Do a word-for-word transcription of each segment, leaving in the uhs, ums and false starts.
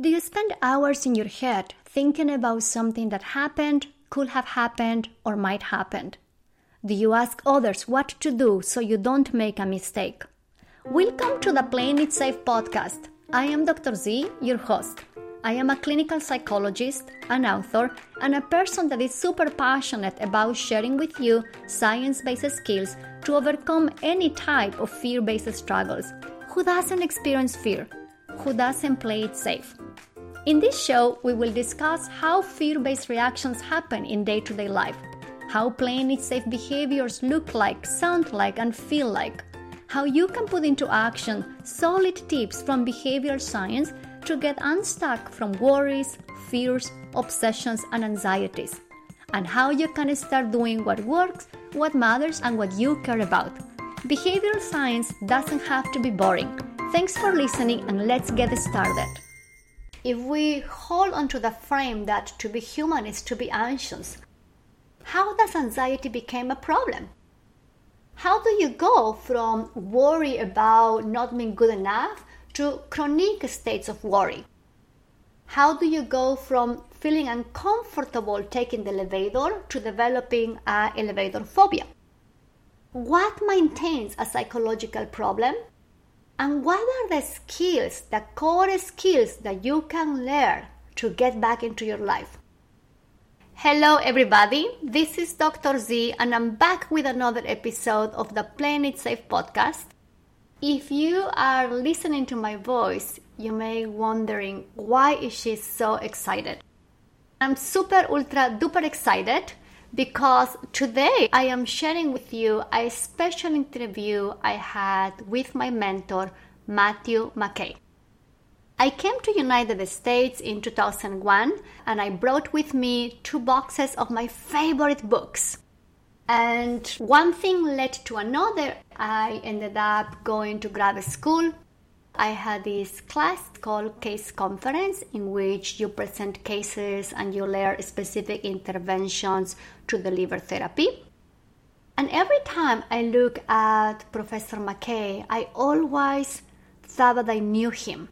Do you spend hours in your head thinking about something that happened, could have happened, or might happen? Do you ask others what to do so you don't make a mistake? Welcome to the Playing It Safe podcast. I am Doctor Z, your host. I am a clinical psychologist, an author, and a person that is super passionate about sharing with you science-based skills to overcome any type of fear-based struggles. Who doesn't experience fear? Who doesn't play it safe? In this show, we will discuss how fear-based reactions happen in day-to-day life, how playing it safe behaviors look like, sound like, and feel like, how you can put into action solid tips from behavioral science to get unstuck from worries, fears, obsessions, and anxieties, and how you can start doing what works, what matters, and what you care about. Behavioral science doesn't have to be boring. Thanks for listening, and let's get started. If we hold onto the frame that to be human is to be anxious, how does anxiety become a problem? How do you go from worry about not being good enough to chronic states of worry? How do you go from feeling uncomfortable taking the elevator to developing an elevator phobia? What maintains a psychological problem? And what are the skills, the core skills that you can learn to get back into your life? Hello everybody, this is Doctor Z, and I'm back with another episode of the Playing It Safe podcast. If you are listening to my voice, you may be wondering, why is she so excited? I'm super ultra duper excited because today I am sharing with you a special interview I had with my mentor, Matthew McKay. I came to United States in two thousand one, and I brought with me two boxes of my favorite books. And one thing led to another. I ended up going to grad school. I had this class called Case Conference, in which you present cases and you learn specific interventions to deliver therapy. And every time I look at Professor McKay, I always thought that I knew him.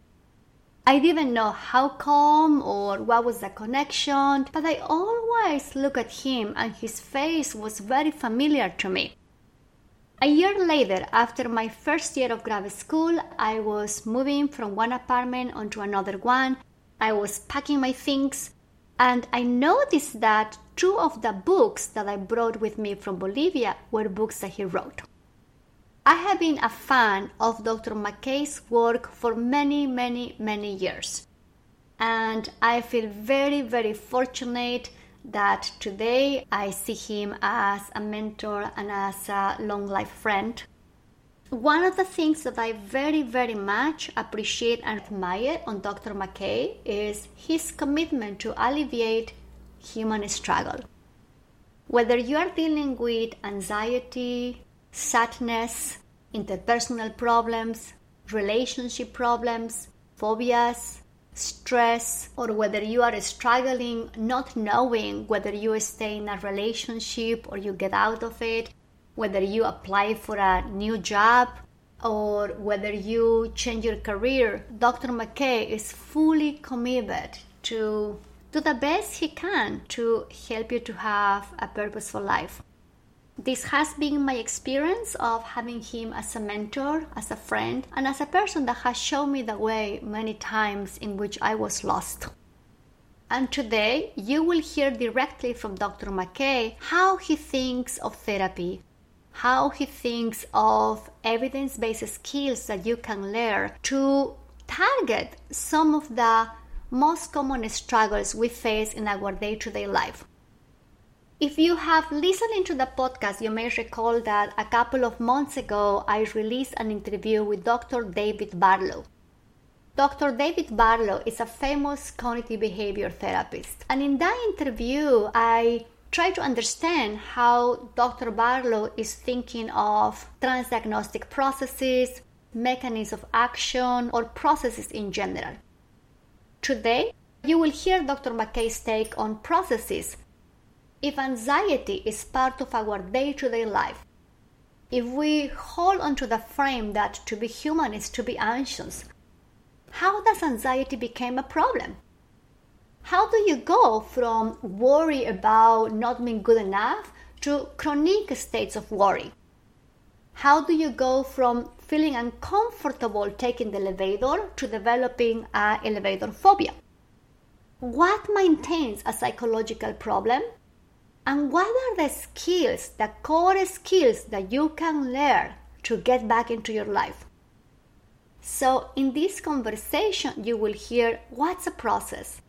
I didn't know how come or what was the connection, but I always looked at him and his face was very familiar to me. A year later, after my first year of grad school, I was moving from one apartment onto another one. I was packing my things, and I noticed that two of the books that I brought with me from Bolivia were books that he wrote. I have been a fan of Doctor McKay's work for many, many, many years. And I feel very, very fortunate that today I see him as a mentor and as a long-life friend. One of the things that I very, very much appreciate and admire on Doctor McKay is his commitment to alleviate human struggle. Whether you are dealing with anxiety, sadness, interpersonal problems, relationship problems, phobias, stress, or whether you are struggling not knowing whether you stay in a relationship or you get out of it, whether you apply for a new job, or whether you change your career, Doctor McKay is fully committed to do the best he can to help you to have a purposeful life. This has been my experience of having him as a mentor, as a friend, and as a person that has shown me the way many times in which I was lost. And today, you will hear directly from Doctor McKay how he thinks of therapy, how he thinks of evidence-based skills that you can learn to target some of the most common struggles we face in our day-to-day life. If you have listened to the podcast, you may recall that a couple of months ago, I released an interview with Doctor David Barlow. Doctor David Barlow is a famous cognitive behavior therapist. And in that interview, I tried to understand how Doctor Barlow is thinking of transdiagnostic processes, mechanisms of action, or processes in general. Today, you will hear Doctor McKay's take on processes. If anxiety is part of our day-to-day life, if we hold onto the frame that to be human is to be anxious, How does anxiety become a problem? How do you go from worry about not being good enough to chronic states of worry? How do you go from feeling uncomfortable taking the elevator to developing an elevator phobia? What maintains a psychological problem? And what are the skills, the core skills that you can learn to get back into your life? So in this conversation, you will hear what's a process,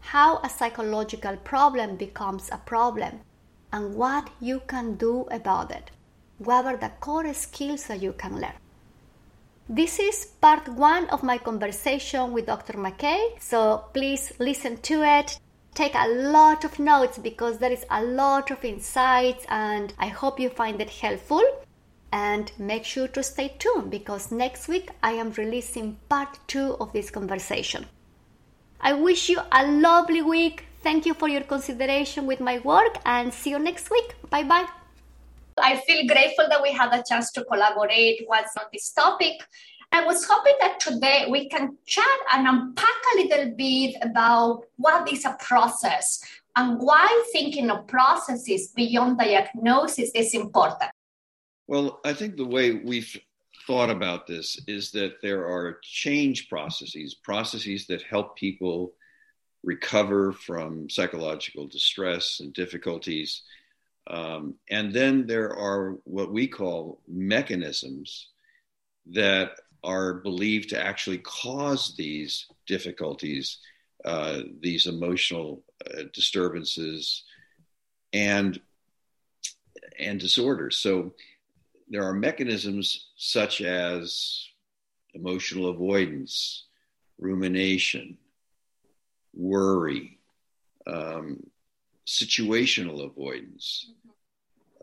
how a psychological problem becomes a problem, and what you can do about it. What are the core skills that you can learn? This is part one of my conversation with Doctor McKay, so please listen to it. Take a lot of notes because there is a lot of insights and I hope you find it helpful. And make sure to stay tuned because next week I am releasing part two of this conversation. I wish you a lovely week. Thank you for your consideration with my work and see you next week. Bye-bye. I feel grateful that we had a chance to collaborate once on this topic. I was hoping that today we can chat and unpack a little bit about what is a process and why thinking of processes beyond diagnosis is important. Well, I think the way we've thought about this is that there are change processes, processes that help people recover from psychological distress and difficulties. Um, and then there are what we call mechanisms that are believed to actually cause these difficulties, uh, these emotional uh, disturbances and, and disorders. So there are mechanisms such as emotional avoidance, rumination, worry, um, situational avoidance,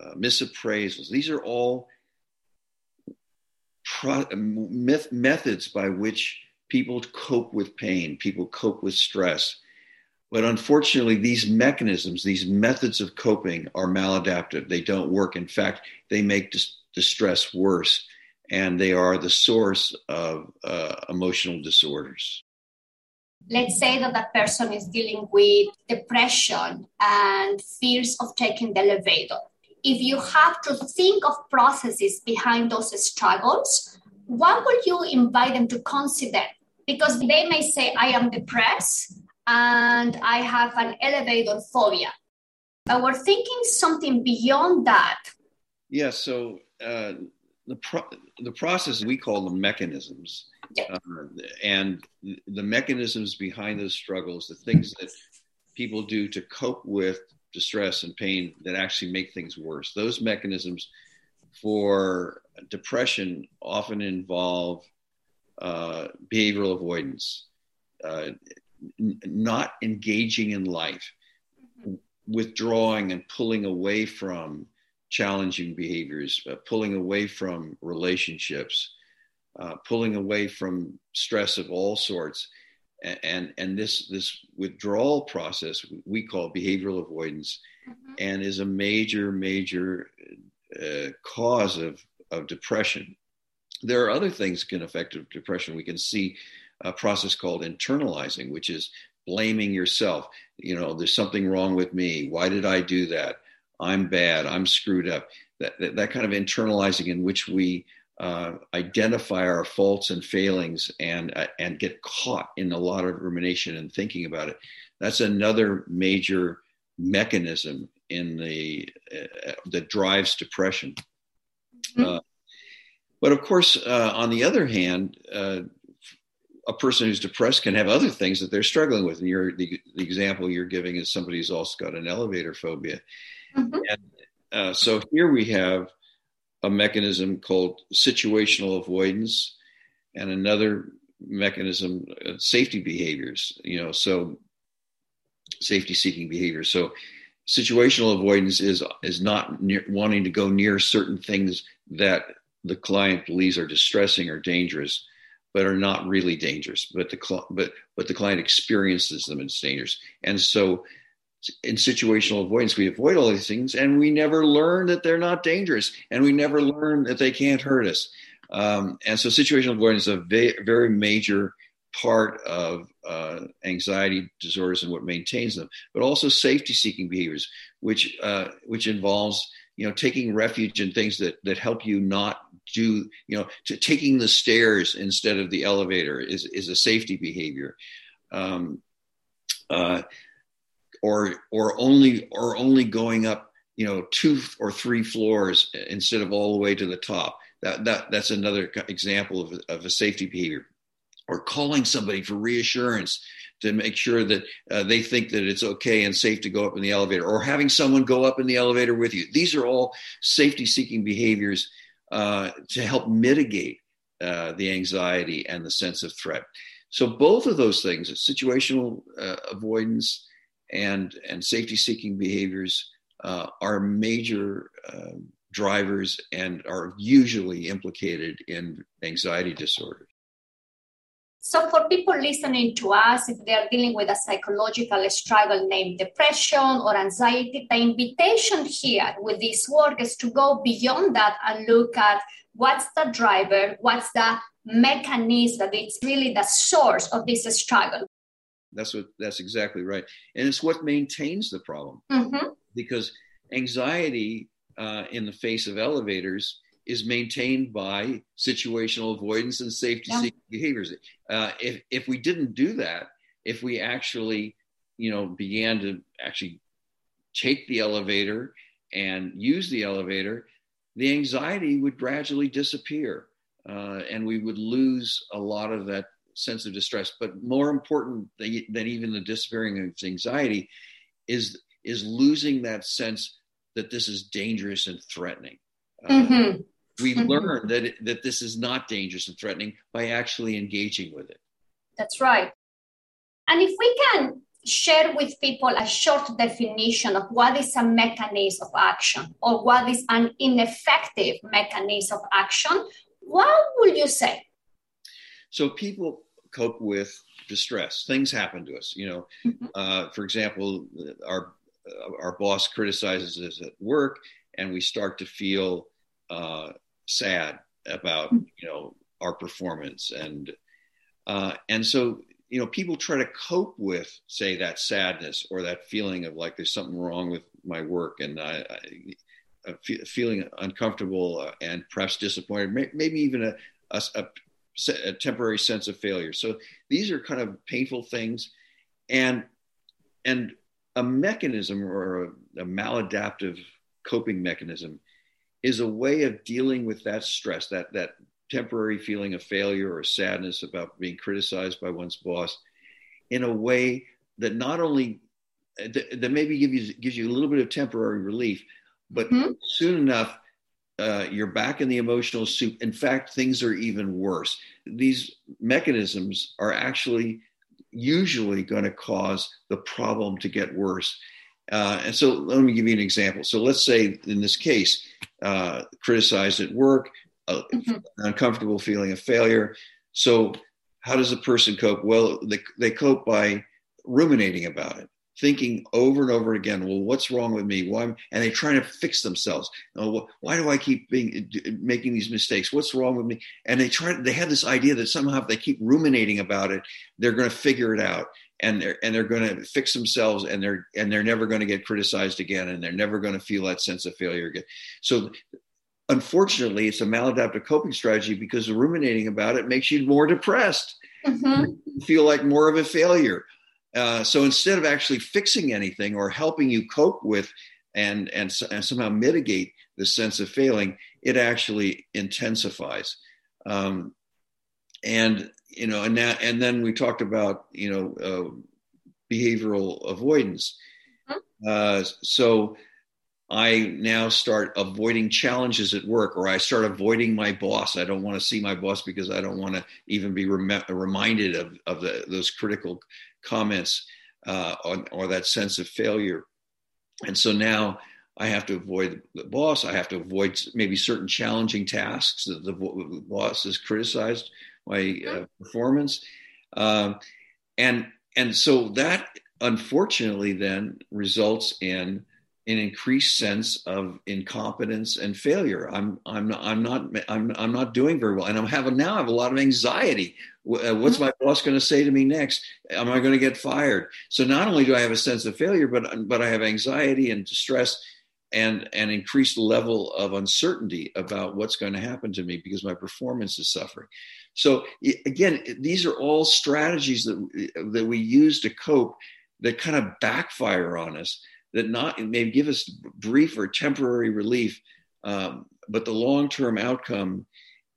uh, misappraisals. These are all methods by which people cope with pain, people cope with stress. But unfortunately, these mechanisms, these methods of coping are maladaptive. They don't work. In fact, they make dis- distress worse, and they are the source of uh, emotional disorders. Let's say that a person is dealing with depression and fears of taking the elevator. If you have to think of processes behind those struggles, what would you invite them to consider? Because they may say, I am depressed and I have an elevator phobia. But we're thinking something beyond that. Yeah, so uh, the, pro- the process, we call them mechanisms. Yeah. Uh, and the mechanisms behind those struggles, the things that people do to cope with distress and pain that actually make things worse. Those mechanisms for depression often involve uh, behavioral avoidance, uh, n- not engaging in life, w- withdrawing and pulling away from challenging behaviors, uh, pulling away from relationships, uh, pulling away from stress of all sorts. And and this this withdrawal process we call behavioral avoidance, mm-hmm. and is a major major uh, cause of of depression. There are other things that can affect depression. We can see a process called internalizing, which is blaming yourself. You know, there's something wrong with me. Why did I do that? I'm bad. I'm screwed up. That that, that kind of internalizing in which we Uh, identify our faults and failings and uh, and get caught in a lot of rumination and thinking about it. That's another major mechanism in the uh, that drives depression. Mm-hmm. Uh, but of course, uh, on the other hand, uh, a person who's depressed can have other things that they're struggling with. And you're, the, the example you're giving is somebody who's also got an elevator phobia. Mm-hmm. And uh, so here we have a mechanism called situational avoidance, and another mechanism, uh, safety behaviors, you know, so safety seeking behavior. So situational avoidance is, is not near, wanting to go near certain things that the client believes are distressing or dangerous, but are not really dangerous, but the, cl- but, but the client experiences them as dangerous. And so in situational avoidance, we avoid all these things and we never learn that they're not dangerous and we never learn that they can't hurt us. Um, and so situational avoidance is a va- very major part of uh, anxiety disorders and what maintains them, but also safety-seeking behaviors, which uh, which involves, you know, taking refuge in things that that help you not do, you know, to taking the stairs instead of the elevator is is a safety behavior, um, uh, or or only or only going up, you know, two or three floors instead of all the way to the top. That that that's another example of of a safety behavior. Or calling somebody for reassurance to make sure that uh, they think that it's okay and safe to go up in the elevator, or having someone go up in the elevator with you. These are all safety-seeking behaviors uh, to help mitigate uh, the anxiety and the sense of threat. So both of those things, situational uh, avoidance and, and safety-seeking behaviors, uh, are major uh, drivers and are usually implicated in anxiety disorders. So for people listening to us, if they are dealing with a psychological struggle named depression or anxiety, the invitation here with this work is to go beyond that and look at what's the driver, what's the mechanism that it's really the source of this struggle. That's what. That's exactly right. And it's what maintains the problem. Mm-hmm. Because anxiety uh, in the face of elevators is maintained by situational avoidance and safety-seeking yeah. behaviors. Uh, if if we didn't do that, if we actually, you know, began to actually take the elevator and use the elevator, the anxiety would gradually disappear, uh, and we would lose a lot of that sense of distress. But more important than, than even the disappearing of anxiety is is losing that sense that this is dangerous and threatening. Uh, mm-hmm. We mm-hmm. learn that it, that this is not dangerous and threatening by actually engaging with it. That's right. And if we can share with people a short definition of what is a mechanism of action or what is an ineffective mechanism of action, what would you say? So people cope with distress. Things happen to us. You know, mm-hmm. uh, for example, our our boss criticizes us at work, and we start to feel uh, sad about, you know, our performance. And uh, and so, you know, people try to cope with, say, that sadness or that feeling of like there's something wrong with my work, and I, I, I feeling uncomfortable and perhaps disappointed, maybe even a, a, a, a temporary sense of failure. So these are kind of painful things. And, and a mechanism or a, a maladaptive coping mechanism is a way of dealing with that stress, that that temporary feeling of failure or sadness about being criticized by one's boss, in a way that not only that, that maybe give you, gives you a little bit of temporary relief, but mm-hmm. soon enough uh, you're back in the emotional soup. In fact, things are even worse. These mechanisms are actually usually going to cause the problem to get worse. Uh, and so let me give you an example. So let's say in this case, uh, criticized at work, uh, mm-hmm. an uncomfortable feeling of failure. So how does a person cope? Well, they, they cope by ruminating about it, thinking over and over again, well, what's wrong with me? Why? And they're trying to fix themselves. Oh, why do I keep being, making these mistakes? What's wrong with me? And they try, they have this idea that somehow if they keep ruminating about it, they're going to figure it out. And they're and they're going to fix themselves, and they're and they're never going to get criticized again, and they're never going to feel that sense of failure again. So, unfortunately, it's a maladaptive coping strategy because ruminating about it makes you more depressed, mm-hmm. you feel like more of a failure. Uh, so instead of actually fixing anything or helping you cope with and and and somehow mitigate the sense of failing, it actually intensifies. Um, and you know, and that, and then we talked about, you know, uh, behavioral avoidance. Uh, so I now start avoiding challenges at work, or I start avoiding my boss. I don't want to see my boss because I don't want to even be rem- reminded of, of the, those critical comments uh, or, or that sense of failure. And so now I have to avoid the boss. I have to avoid maybe certain challenging tasks that the, the boss has criticized my uh, performance. Um, and and so that, unfortunately, then results in an increased sense of incompetence and failure. I'm I'm not I'm not I'm, I'm not doing very well, and I'm having now I have a lot of anxiety What's my boss going to say to me next? Am I going to get fired? So not only do I have a sense of failure, but but I have anxiety and distress and an increased level of uncertainty about what's going to happen to me because my performance is suffering. So again, these are all strategies that, that we use to cope that kind of backfire on us, that not it may give us brief or temporary relief, um, but the long-term outcome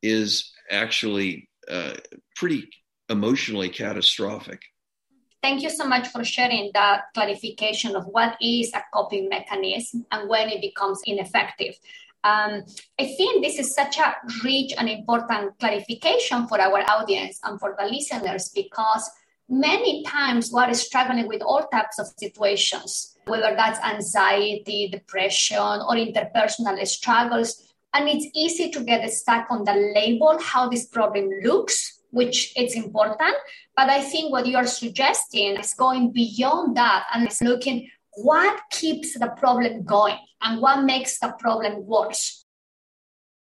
is actually uh, pretty emotionally catastrophic. Thank you so much for sharing that clarification of what is a coping mechanism and when it becomes ineffective. Um, I think this is such a rich and important clarification for our audience and for the listeners, because many times we are struggling with all types of situations, whether that's anxiety, depression, or interpersonal struggles. And it's easy to get stuck on the label, how this problem looks, which it's important. But I think what you're suggesting is going beyond that and is looking what keeps the problem going and what makes the problem worse.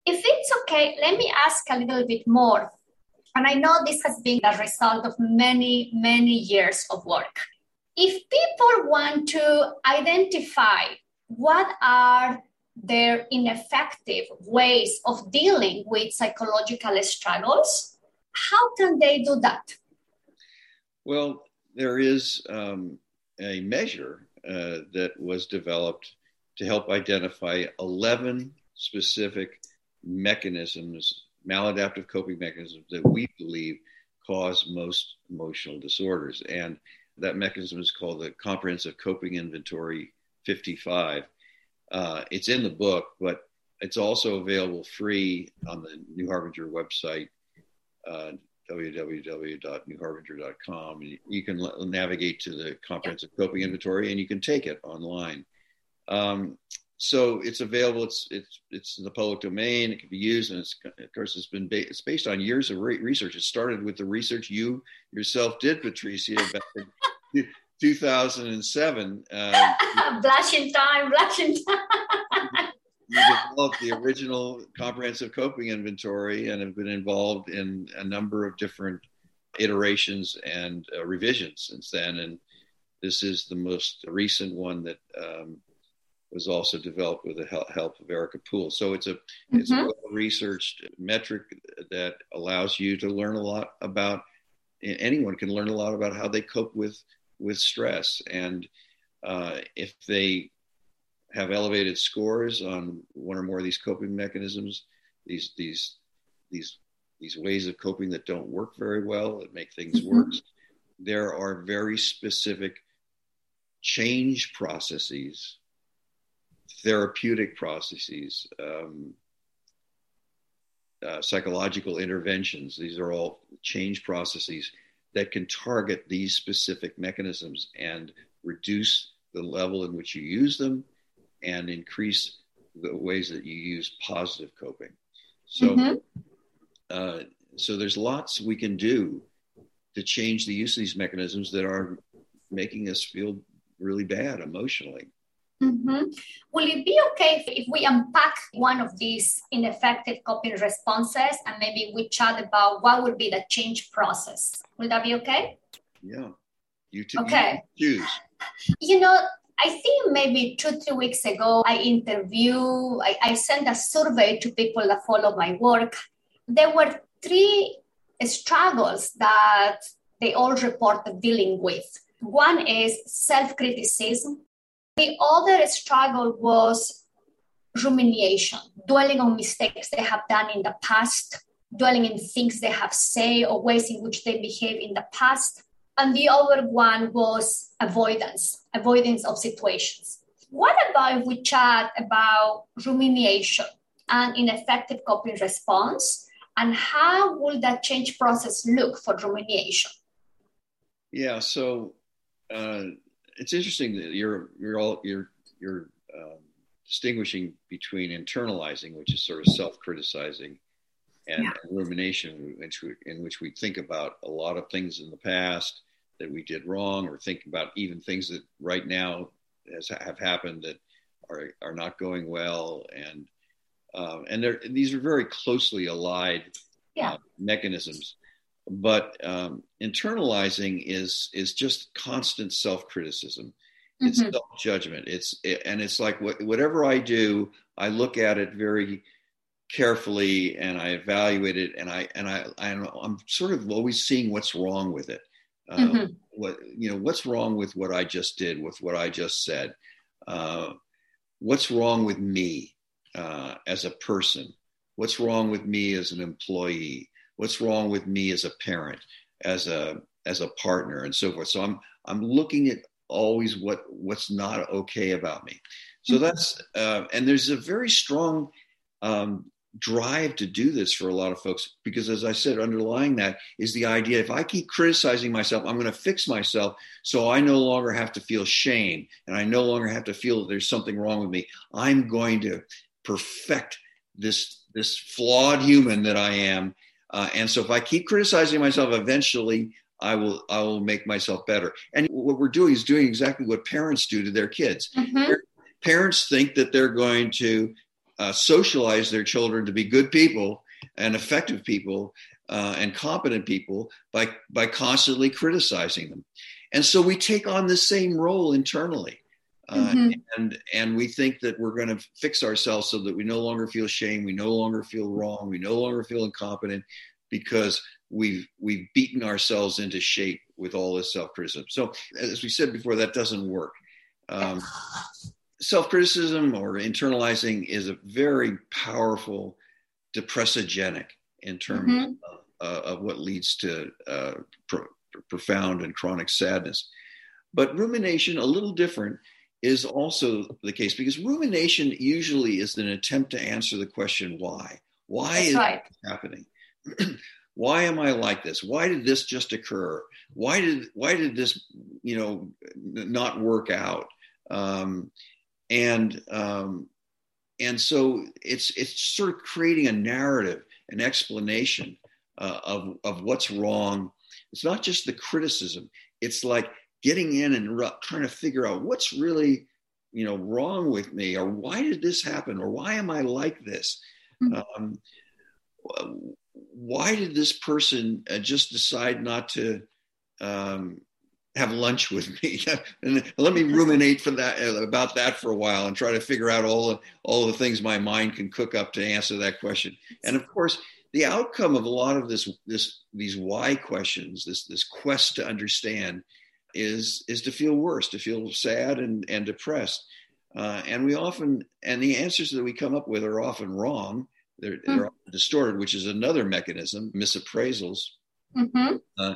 If it's okay, let me ask a little bit more. And I know this has been the result of many, many years of work. If people want to identify what are their ineffective ways of dealing with psychological struggles, how can they do that? Well, there is um, a measure uh, that was developed to help identify eleven specific mechanisms, maladaptive coping mechanisms, that we believe cause most emotional disorders. And that mechanism is called the Comprehensive Coping Inventory fifty-five. Uh, it's in the book, but it's also available free on the New Harbinger website, uh, w w w dot new harbinger dot com. And you can l- navigate to the Comprehensive Coping Inventory, and you can take it online. Um, so it's available. It's it's it's in the public domain. It can be used, and it's, of course, it's been ba- it's based on years of re- research. It started with the research you yourself did, Patricia, back in two thousand seven. Uh, blashing time, blashing time. You developed the original Comprehensive Coping Inventory and have been involved in a number of different iterations and uh, revisions since then. And this is the most recent one that um, was also developed with the help of Erica Poole. So it's a mm-hmm. it's a well-researched metric that allows you to learn a lot about, and anyone can learn a lot about how they cope with, with stress. And uh, if they have elevated scores on one or more of these coping mechanisms, these these these these ways of coping that don't work very well, that make things mm-hmm. worse, there are very specific change processes, therapeutic processes, um, uh, psychological interventions. These are all change processes that can target these specific mechanisms and reduce the level in which you use them and increase the ways that you use positive coping. So mm-hmm. uh, so there's lots we can do to change the use of these mechanisms that are making us feel really bad emotionally. Mm-hmm. Will it be okay if we unpack one of these ineffective coping responses and maybe we chat about what would be the change process? Will that be okay? Yeah. You too. Okay. You choose. You know, I think maybe two, three weeks ago, I interviewed, I, I sent a survey to people that follow my work. There were three struggles that they all reported dealing with. One is self-criticism. The other struggle was rumination, dwelling on mistakes they have done in the past, dwelling in things they have said or ways in which they behave in the past. And the other one was avoidance, avoidance of situations. What about if we chat about rumination and ineffective coping response, and how will that change process look for rumination? Yeah, so uh, it's interesting that you're you're all you're you're um, distinguishing between internalizing, which is sort of self-criticizing, and yeah. rumination, which we, in which we think about a lot of things in the past that we did wrong, or think about even things that right now has, have happened that are are not going well. And um, and these are very closely allied yeah. uh, mechanisms. But um, internalizing is is just constant self-criticism. It's mm-hmm. self-judgment. It's it, and it's like wh- whatever I do, I look at it very carefully and I evaluate it, and I and I I'm, I'm sort of always seeing what's wrong with it. Um, mm-hmm. What you know, what's wrong with what I just did, with what I just said? Uh, what's wrong with me uh, as a person? What's wrong with me as an employee? What's wrong with me as a parent, as a as a partner, and so forth. So I'm I'm looking at always what what's not okay about me. So mm-hmm. that's uh, and there's a very strong um, drive to do this for a lot of folks, because as I said, underlying that is the idea: if I keep criticizing myself, I'm going to fix myself, so I no longer have to feel shame, and I no longer have to feel that there's something wrong with me. I'm going to perfect this this flawed human that I am. Uh, and so if I keep criticizing myself, eventually I will I will make myself better. And what we're doing is doing exactly what parents do to their kids. Mm-hmm. Parents think that they're going to uh, socialize their children to be good people and effective people uh, and competent people by by constantly criticizing them. And so we take on the same role internally. Uh, mm-hmm. And and we think that we're going to fix ourselves so that we no longer feel shame, we no longer feel wrong, we no longer feel incompetent, because we've we've beaten ourselves into shape with all this self-criticism. So as we said before, that doesn't work. Um, self-criticism or internalizing is a very powerful depressogenic in terms mm-hmm. of, uh, of what leads to uh, pro- profound and chronic sadness. But rumination, a little different, is also the case, because rumination usually is an attempt to answer the question, why? Why That's is right. this happening? Why am I like this? Why did this just occur? Why did why did this, you know, not work out? Um, and um, and so it's it's sort of creating a narrative, an explanation uh, of of what's wrong. It's not just the criticism. It's like getting in and re- trying to figure out what's really, you know, wrong with me, or why did this happen, or why am I like this? Um, why did this person uh, just decide not to um, have lunch with me? And let me ruminate for that about that for a while and try to figure out all the, all the things my mind can cook up to answer that question. And of course, the outcome of a lot of this this these why questions, this this quest to understand, is is to feel worse, to feel sad and, and depressed. Uh, and we often, and the answers that we come up with are often wrong. They're, mm-hmm. they're often distorted, which is another mechanism, misappraisals. Mm-hmm. Uh,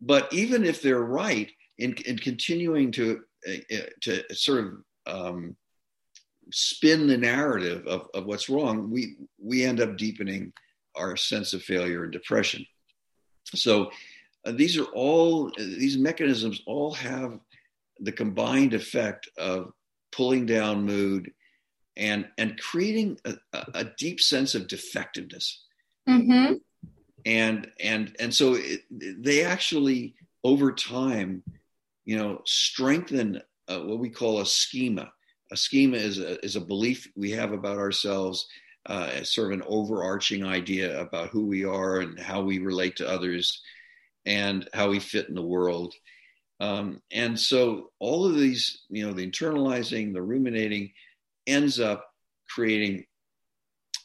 but even if they're right, in, in continuing to, uh, to sort of um, spin the narrative of, of what's wrong, we, we end up deepening our sense of failure and depression. So uh, these are all, uh, these mechanisms all have the combined effect of pulling down mood and and creating a, a deep sense of defectiveness. Mm-hmm. And and and so it, they actually, over time, you know, strengthen uh, what we call a schema. A schema is a, is a belief we have about ourselves, uh, as sort of an overarching idea about who we are and how we relate to others and how we fit in the world. Um, and so all of these, you know, the internalizing, the ruminating ends up creating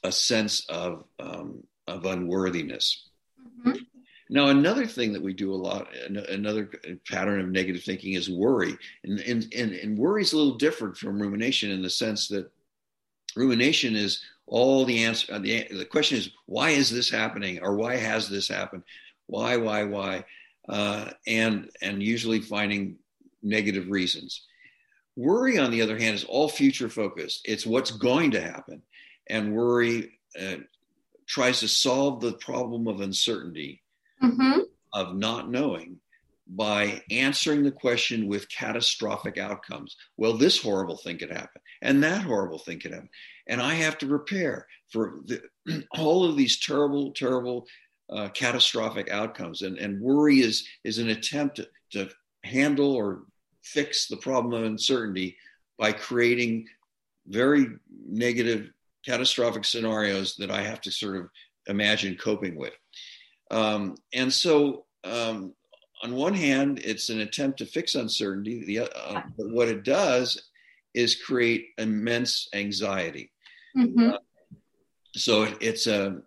a sense of, um, of unworthiness. Mm-hmm. Now, another thing that we do a lot, another pattern of negative thinking is worry. And, and, and, and worry is a little different from rumination in the sense that rumination is all the answer. The, the question is, why is this happening? Or why has this happened? Why, why, why? Uh, and and usually finding negative reasons. Worry, on the other hand, is all future focused. It's what's going to happen. And worry uh, tries to solve the problem of uncertainty, mm-hmm. of not knowing, by answering the question with catastrophic outcomes. Well, this horrible thing could happen, and that horrible thing could happen. And I have to prepare for the, all of these terrible, terrible Uh, catastrophic outcomes, and and worry is is an attempt to, to handle or fix the problem of uncertainty by creating very negative, catastrophic scenarios that I have to sort of imagine coping with. Um, and so um, on one hand, it's an attempt to fix uncertainty. The, uh, but what it does is create immense anxiety. Mm-hmm. Uh, so it, it's a,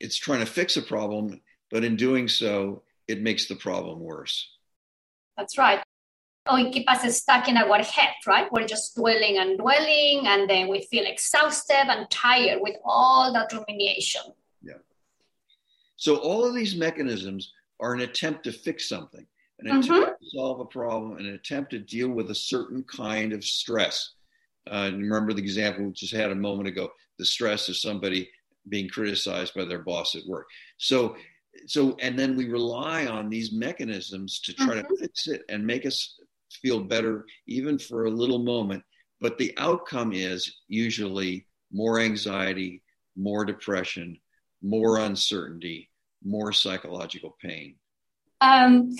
it's trying to fix a problem, but in doing so, it makes the problem worse. That's right. Oh, it keeps us stuck in our head, right? We're just dwelling and dwelling, and then we feel exhausted and tired with all that rumination. Yeah. So all of these mechanisms are an attempt to fix something, an attempt mm-hmm. to solve a problem, an attempt to deal with a certain kind of stress. Uh, remember the example we just had a moment ago, the stress of somebody being criticized by their boss at work. So, so, and then we rely on these mechanisms to try mm-hmm. to fix it and make us feel better, even for a little moment. But the outcome is usually more anxiety, more depression, more uncertainty, more psychological pain. Um,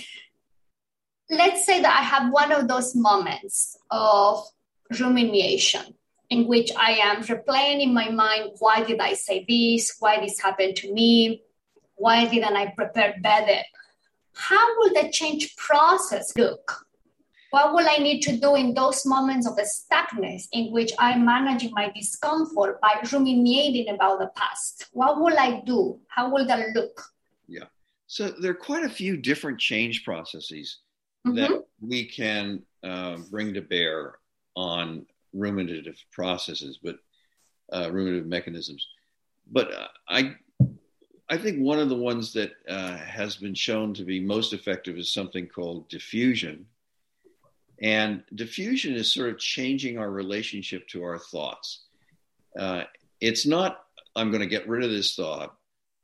let's say that I have one of those moments of rumination in which I am replaying in my mind, why did I say this? Why this happened to me? Why didn't I prepare better? How will the change process look? What will I need to do in those moments of stuckness in which I'm managing my discomfort by ruminating about the past? What will I do? How will that look? Yeah. So there are quite a few different change processes mm-hmm. that we can uh, bring to bear on ruminative processes, but uh, ruminative mechanisms. But uh, I, I think one of the ones that uh, has been shown to be most effective is something called diffusion. And diffusion is sort of changing our relationship to our thoughts. Uh, it's not, I'm going to get rid of this thought,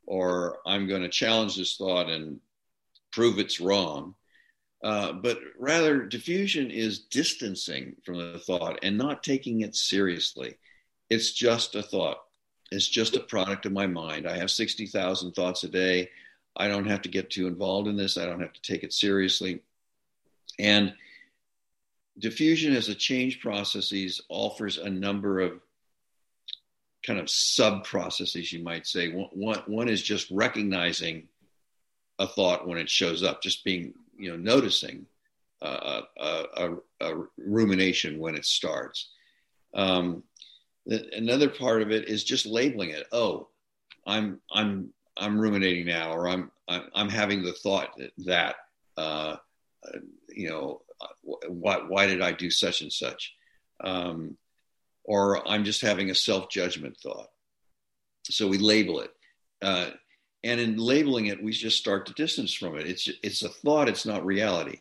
or I'm going to challenge this thought and prove it's wrong. Uh, but rather, diffusion is distancing from the thought and not taking it seriously. It's just a thought. It's just a product of my mind. I have sixty thousand thoughts a day. I don't have to get too involved in this. I don't have to take it seriously. And diffusion as a change processes offers a number of kind of sub-processes, you might say. One, one, one is just recognizing a thought when it shows up, just being, you know, noticing uh, a, a, a rumination when it starts. Um, the, another part of it is just labeling it. Oh, I'm I'm I'm ruminating now, or I'm I'm, I'm having the thought that, that uh, you know. Why, why did I do such and such? Um, or I'm just having a self-judgment thought. So we label it. Uh, and in labeling it, we just start to distance from it. It's it's a thought, it's not reality.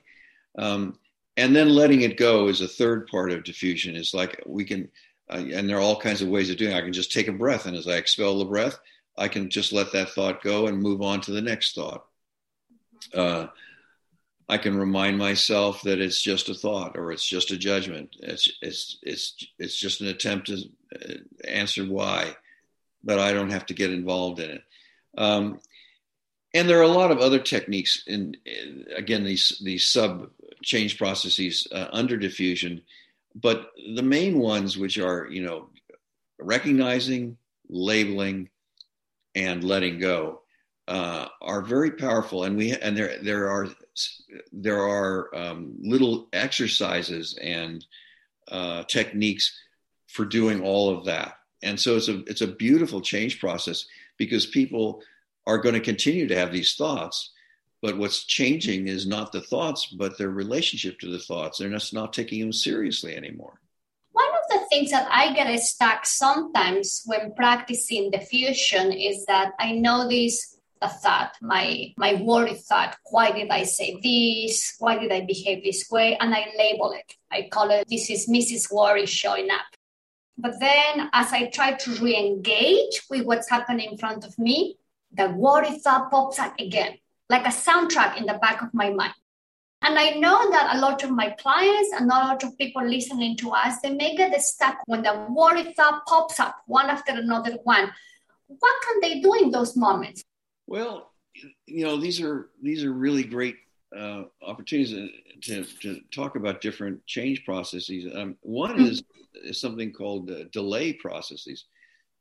Um, and then letting it go is a third part of diffusion. It's like we can, uh, and there are all kinds of ways of doing it. I can just take a breath. And as I expel the breath, I can just let that thought go and move on to the next thought. Uh I can remind myself that it's just a thought, or it's just a judgment. It's it's it's it's just an attempt to answer why, but I don't have to get involved in it. Um, and there are a lot of other techniques in, in again these these sub change processes uh, under diffusion, but the main ones, which are you know recognizing, labeling, and letting go, uh, are very powerful. And we and there there are. There are um, little exercises and uh, techniques for doing all of that. And so it's a it's a beautiful change process, because people are going to continue to have these thoughts, but what's changing is not the thoughts, but their relationship to the thoughts. They're just not taking them seriously anymore. One of the things that I get stuck sometimes when practicing diffusion is that I notice a thought, my my worry thought, why did I say this? Why did I behave this way? And I label it. I call it, this is Missus Worry showing up. But then as I try to re-engage with what's happening in front of me, the worry thought pops up again, like a soundtrack in the back of my mind. And I know that a lot of my clients and a lot of people listening to us, they may get stuck when the worry thought pops up one after another one. What can they do in those moments? Well, you know, these are these are really great uh, opportunities to, to talk about different change processes. Um, one is, is something called uh, delay processes.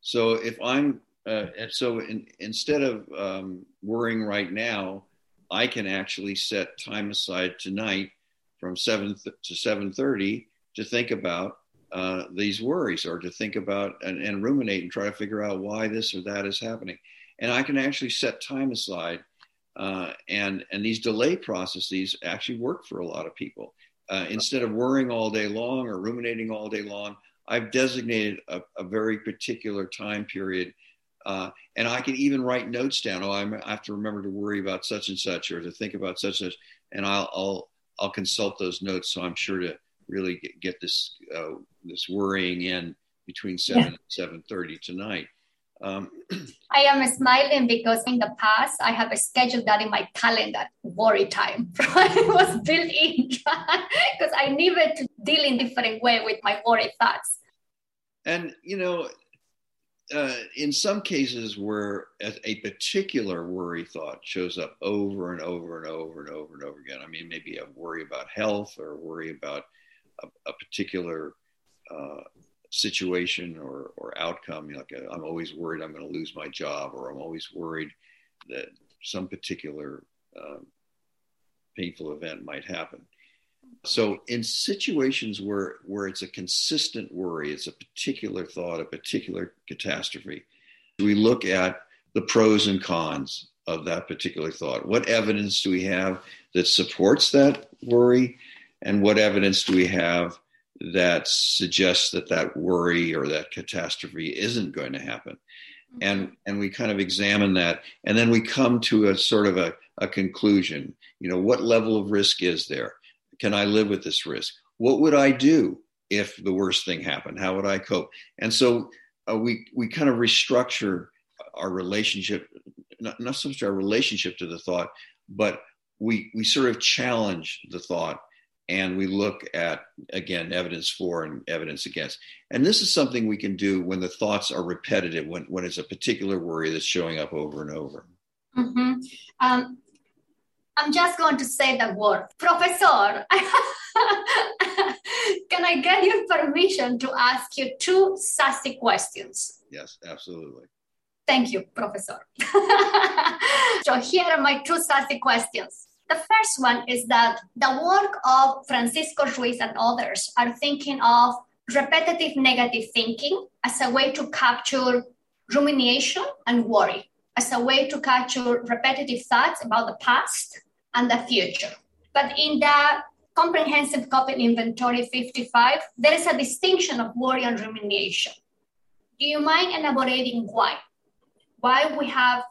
So if I'm Uh, and so in, instead of um, worrying right now, I can actually set time aside tonight from seven to seven thirty to think about uh, these worries, or to think about and, and ruminate and try to figure out why this or that is happening. And I can actually set time aside. Uh, and, and these delay processes actually work for a lot of people. Uh, instead of worrying all day long or ruminating all day long, I've designated a, a very particular time period. Uh, and I can even write notes down. Oh, I'm, I have to remember to worry about such and such, or to think about such and such. And I'll, I'll, I'll consult those notes. So I'm sure to really get, get this, uh, this worrying in between seven yeah. and seven thirty tonight. Um, I am smiling because in the past, I have scheduled that in my calendar, worry time. It was built in because I needed to deal in different way with my worry thoughts. And, you know, uh, in some cases where a, a particular worry thought shows up over and over and over and over and over again, I mean, maybe a worry about health, or worry about a, a particular uh situation or or outcome, you know, like a, I'm always worried I'm going to lose my job, or I'm always worried that some particular um, painful event might happen. So in situations where where it's a consistent worry, it's a particular thought, a particular catastrophe, we look at the pros and cons of that particular thought. What evidence do we have that supports that worry, and what evidence do we have that suggests that that worry or that catastrophe isn't going to happen? And and we kind of examine that, and then we come to a sort of a, a conclusion. You know, what level of risk is there? Can I live with this risk? What would I do if the worst thing happened? How would I cope? And so uh, we we kind of restructure our relationship, not, not so much our relationship to the thought, but we we sort of challenge the thought. And we look at, again, evidence for and evidence against. And this is something we can do when the thoughts are repetitive, when, when it's a particular worry that's showing up over and over. Mm-hmm. Um, I'm just going to say the word, Professor. Can I get your permission to ask you two sassy questions? Yes, absolutely. Thank you, Professor. So here are my two sassy questions. The first one is that the work of Francisco Ruiz and others are thinking of repetitive negative thinking as a way to capture rumination and worry, as a way to capture repetitive thoughts about the past and the future. But in the Comprehensive Coping Inventory fifty-five, there is a distinction of worry and rumination. Do you mind elaborating why? Why we have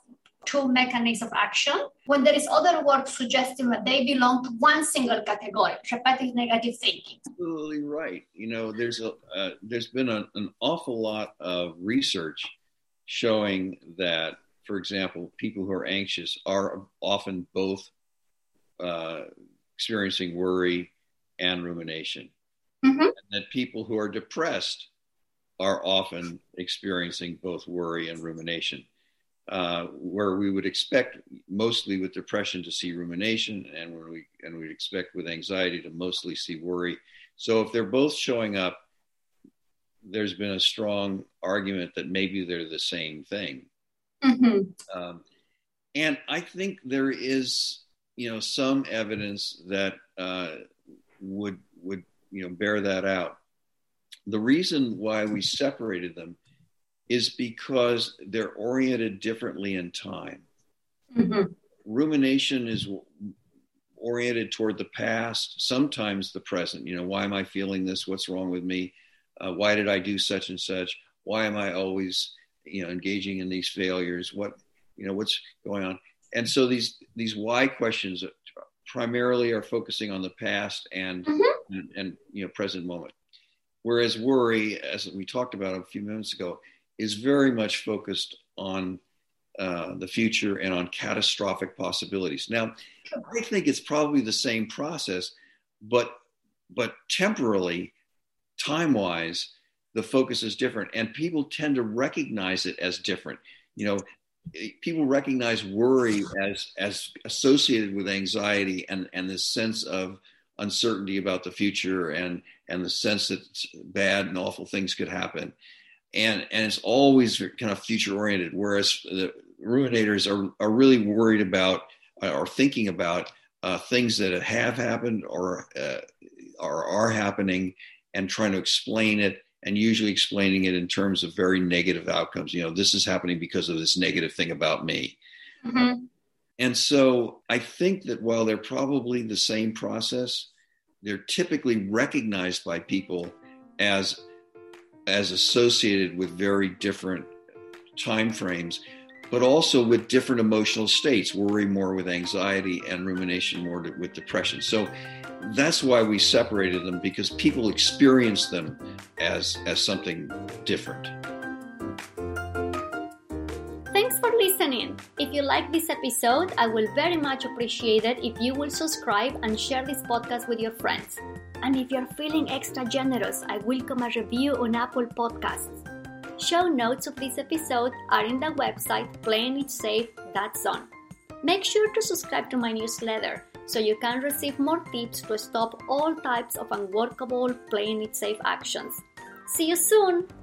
two mechanisms of action, when there is other work suggesting that they belong to one single category, repetitive negative thinking. Absolutely right. You know, there's a uh, there's been a, an awful lot of research showing that, for example, people who are anxious are often both uh, experiencing worry and rumination, mm-hmm. and that people who are depressed are often experiencing both worry and rumination. Uh, where we would expect mostly with depression to see rumination, and where we and we'd expect with anxiety to mostly see worry. So if they're both showing up, there's been a strong argument that maybe they're the same thing. Mm-hmm. Um, and I think there is, you know, some evidence that uh, would would you know bear that out. The reason why we separated them is because they're oriented differently in time. Mm-hmm. Rumination is oriented toward the past, sometimes the present. You know, why am I feeling this? What's wrong with me? Uh, why did I do such and such? Why am I always, you know, engaging in these failures? What, you know, what's going on? And so these these why questions primarily are focusing on the past and mm-hmm. and, and you know present moment. Whereas worry, as we talked about a few minutes ago, is very much focused on uh, the future and on catastrophic possibilities. Now, I think it's probably the same process, but but temporally, time-wise, the focus is different, and people tend to recognize it as different. You know, people recognize worry as as associated with anxiety and and this sense of uncertainty about the future and and the sense that bad and awful things could happen. and and it's always kind of future oriented. Whereas the ruminators are are really worried about uh, or thinking about uh, things that have happened or uh, or are happening, and trying to explain it, and usually explaining it in terms of very negative outcomes. You know, this is happening because of this negative thing about me. Mm-hmm. And so I think that while they're probably the same process, they're typically recognized by people as, as associated with very different timeframes, but also with different emotional states, worry more with anxiety and rumination more with depression. So that's why we separated them, because people experience them as, as something different. Thanks for listening. If you like this episode, I will very much appreciate it if you will subscribe and share this podcast with your friends. And if you're feeling extra generous, I welcome a review on Apple Podcasts. Show notes of this episode are in the website playing it safe dot zone. Make sure to subscribe to my newsletter so you can receive more tips to stop all types of unworkable playing it safe actions. See you soon!